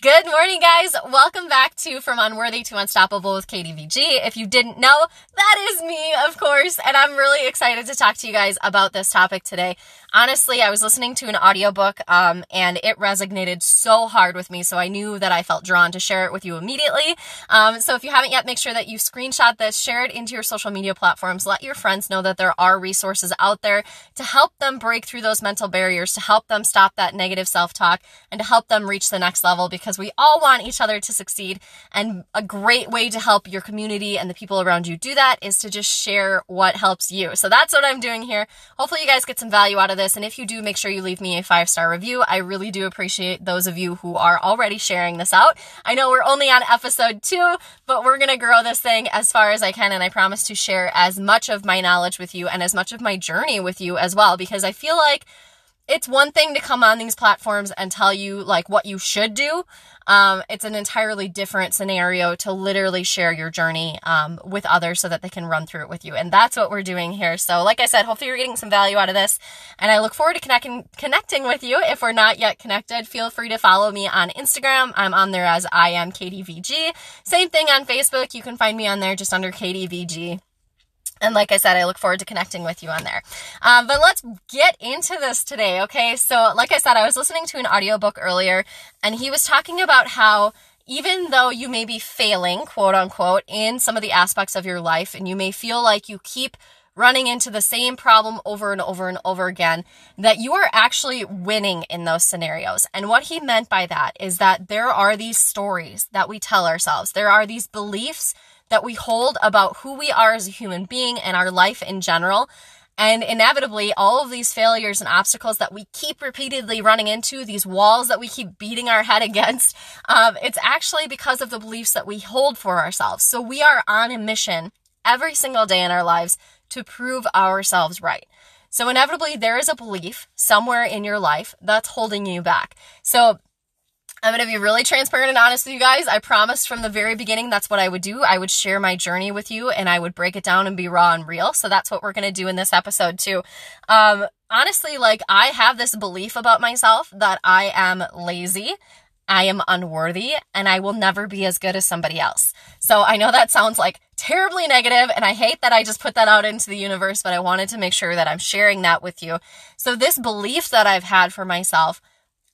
Good morning, guys. Welcome back to From Unworthy to Unstoppable with Katie VG. If you didn't know, that is me, of course, and I'm really excited to talk to you guys about this topic today. Honestly, I was listening to an audiobook and it resonated so hard with me, so I knew that I felt drawn to share it with you immediately. So if you haven't yet, make sure that you screenshot this, share it into your social media platforms, let your friends know that there are resources out there to help them break through those mental barriers, to help them stop that negative self-talk, and to help them reach the next level, because we all want each other to succeed. And a great way to help your community and the people around you do that is to just share what helps you. So that's what I'm doing here. Hopefully you guys get some value out of this. And if you do, make sure you leave me a 5-star review. I really do appreciate those of you who are already sharing this out. I know we're only on episode 2, but we're going to grow this thing as far as I can. And I promise to share as much of my knowledge with you and as much of my journey with you as well, because I feel like it's one thing to come on these platforms and tell you like what you should do. It's an entirely different scenario to literally share your journey with others so that they can run through it with you. And that's what we're doing here. So like I said, hopefully you're getting some value out of this. And I look forward to connecting with you. If we're not yet connected, feel free to follow me on Instagram. I'm on there as I am Katie VG. Same thing on Facebook. You can find me on there just under Katie VG. And like I said, I look forward to connecting with you on there. But let's get into this today, okay? So like I said, I was listening to an audiobook earlier, and he was talking about how even though you may be failing, quote unquote, in some of the aspects of your life, and you may feel like you keep running into the same problem over and over and over again, that you are actually winning in those scenarios. And what he meant by that is that there are these stories that we tell ourselves. There are these beliefs that we hold about who we are as a human being and our life in general. And inevitably, all of these failures and obstacles that we keep repeatedly running into, these walls that we keep beating our head against, it's actually because of the beliefs that we hold for ourselves. So we are on a mission every single day in our lives to prove ourselves right. So inevitably, there is a belief somewhere in your life that's holding you back. So I'm going to be really transparent and honest with you guys. I promised from the very beginning that's what I would do. I would share my journey with you, and I would break it down and be raw and real. So that's what we're going to do in this episode too. Honestly, like, I have this belief about myself that I am lazy, I am unworthy, and I will never be as good as somebody else. So I know that sounds like terribly negative, and I hate that I just put that out into the universe, but I wanted to make sure that I'm sharing that with you. So this belief that I've had for myself,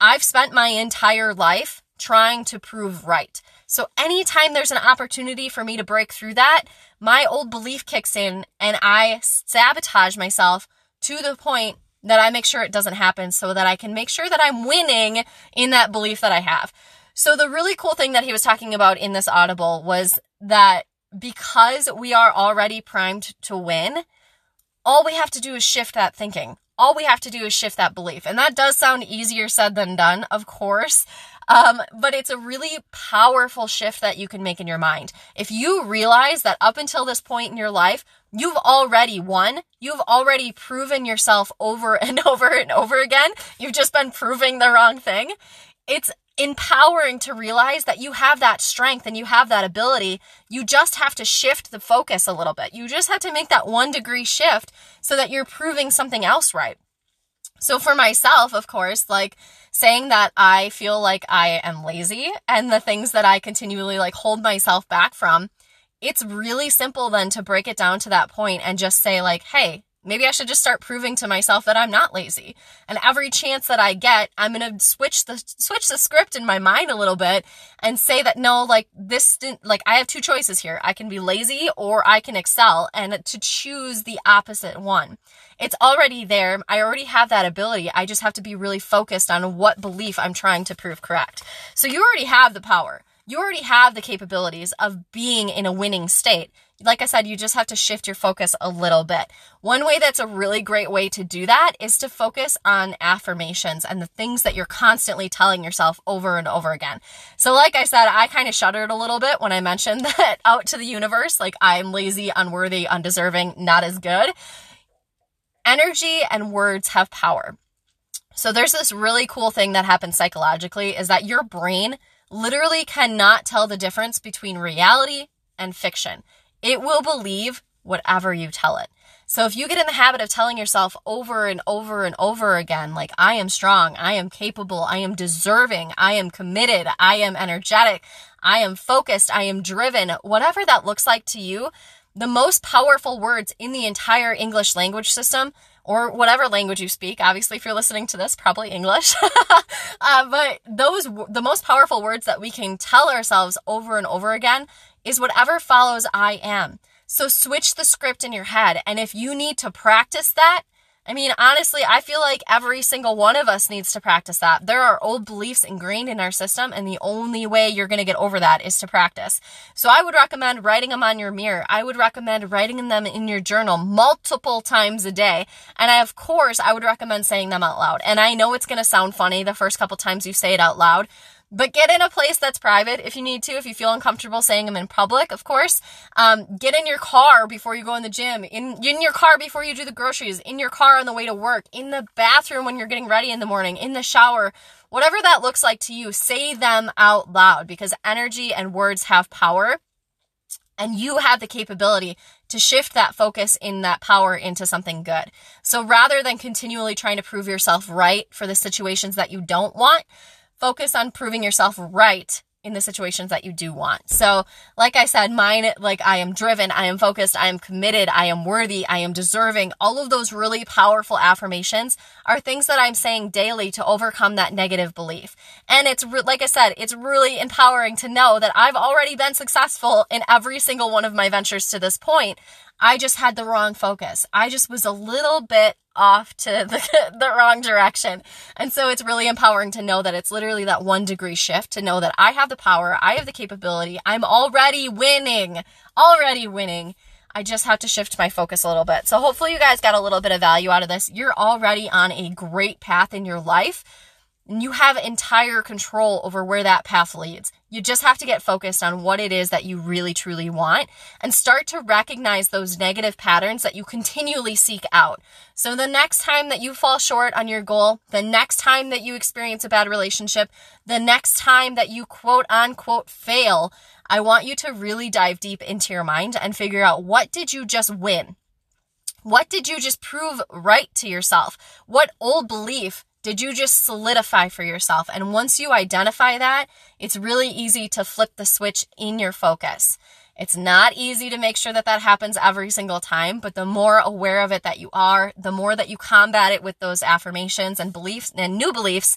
I've spent my entire life trying to prove right. So anytime there's an opportunity for me to break through that, my old belief kicks in and I sabotage myself to the point that I make sure it doesn't happen so that I can make sure that I'm winning in that belief that I have. So the really cool thing that he was talking about in this audible was that because we are already primed to win, all we have to do is shift that thinking. All we have to do is shift that belief. And that does sound easier said than done, of course. But it's a really powerful shift that you can make in your mind. If you realize that up until this point in your life, you've already won, you've already proven yourself over and over and over again, you've just been proving the wrong thing, it's empowering to realize that you have that strength and you have that ability. You just have to shift the focus a little bit. You just have to make that 1 degree shift so that you're proving something else right. So for myself, of course, like saying that I feel like I am lazy and the things that I continually like hold myself back from, it's really simple then to break it down to that point and just say like, hey, maybe I should just start proving to myself that I'm not lazy. And every chance that I get, I'm going to switch the script in my mind a little bit and say that, no, like this, like I have 2 choices here. I can be lazy or I can excel, and to choose the opposite one. It's already there. I already have that ability. I just have to be really focused on what belief I'm trying to prove correct. So you already have the power. You already have the capabilities of being in a winning state. Like I said, you just have to shift your focus a little bit. One way that's a really great way to do that is to focus on affirmations and the things that you're constantly telling yourself over and over again. So like I said, I kind of shuddered a little bit when I mentioned that out to the universe, like I'm lazy, unworthy, undeserving, not as good. Energy and words have power. So there's this really cool thing that happens psychologically is that your brain literally cannot tell the difference between reality and fiction. It will believe whatever you tell it. So if you get in the habit of telling yourself over and over and over again, like, I am strong, I am capable, I am deserving, I am committed, I am energetic, I am focused, I am driven, whatever that looks like to you, the most powerful words in the entire English language system, or whatever language you speak, obviously, if you're listening to this, probably English, but the most powerful words that we can tell ourselves over and over again is whatever follows I am. So switch the script in your head. And if you need to practice that, I mean, honestly, I feel like every single one of us needs to practice that. There are old beliefs ingrained in our system, and the only way you're going to get over that is to practice. So I would recommend writing them on your mirror. I would recommend writing them in your journal multiple times a day. And I, of course, I would recommend saying them out loud. And I know it's going to sound funny the first couple times you say it out loud, but get in a place that's private if you need to, if you feel uncomfortable saying them in public, of course. Get in your car before you go in the gym, in your car before you do the groceries, in your car on the way to work, in the bathroom when you're getting ready in the morning, in the shower, whatever that looks like to you, say them out loud, because energy and words have power. And you have the capability to shift that focus in that power into something good. So rather than continually trying to prove yourself right for the situations that you don't want, focus on proving yourself right in the situations that you do want. So like I said, mine, like, I am driven, I am focused, I am committed, I am worthy, I am deserving. All of those really powerful affirmations are things that I'm saying daily to overcome that negative belief. And it's like I said, it's really empowering to know that I've already been successful in every single one of my ventures to this point. I just had the wrong focus. I just was a little bit off to the wrong direction. And so it's really empowering to know that it's literally that 1 degree shift, to know that I have the power, I have the capability, I'm already winning. I just have to shift my focus a little bit. So hopefully you guys got a little bit of value out of this. You're already on a great path in your life, and you have entire control over where that path leads. You just have to get focused on what it is that you really, truly want, and start to recognize those negative patterns that you continually seek out. So the next time that you fall short on your goal, the next time that you experience a bad relationship, the next time that you quote unquote fail, I want you to really dive deep into your mind and figure out, what did you just win? What did you just prove right to yourself? What old belief did you just solidify for yourself? And once you identify that, it's really easy to flip the switch in your focus. It's not easy to make sure that that happens every single time, but the more aware of it that you are, the more that you combat it with those affirmations and beliefs and new beliefs,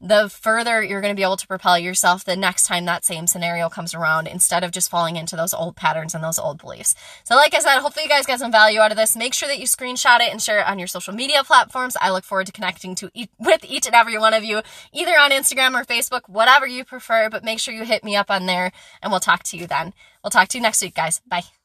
the further you're going to be able to propel yourself the next time that same scenario comes around, instead of just falling into those old patterns and those old beliefs. So like I said, hopefully you guys got some value out of this. Make sure that you screenshot it and share it on your social media platforms. I look forward to connecting with each and every one of you, either on Instagram or Facebook, whatever you prefer, but make sure you hit me up on there, and we'll talk to you then. We'll talk to you next week, guys. Bye.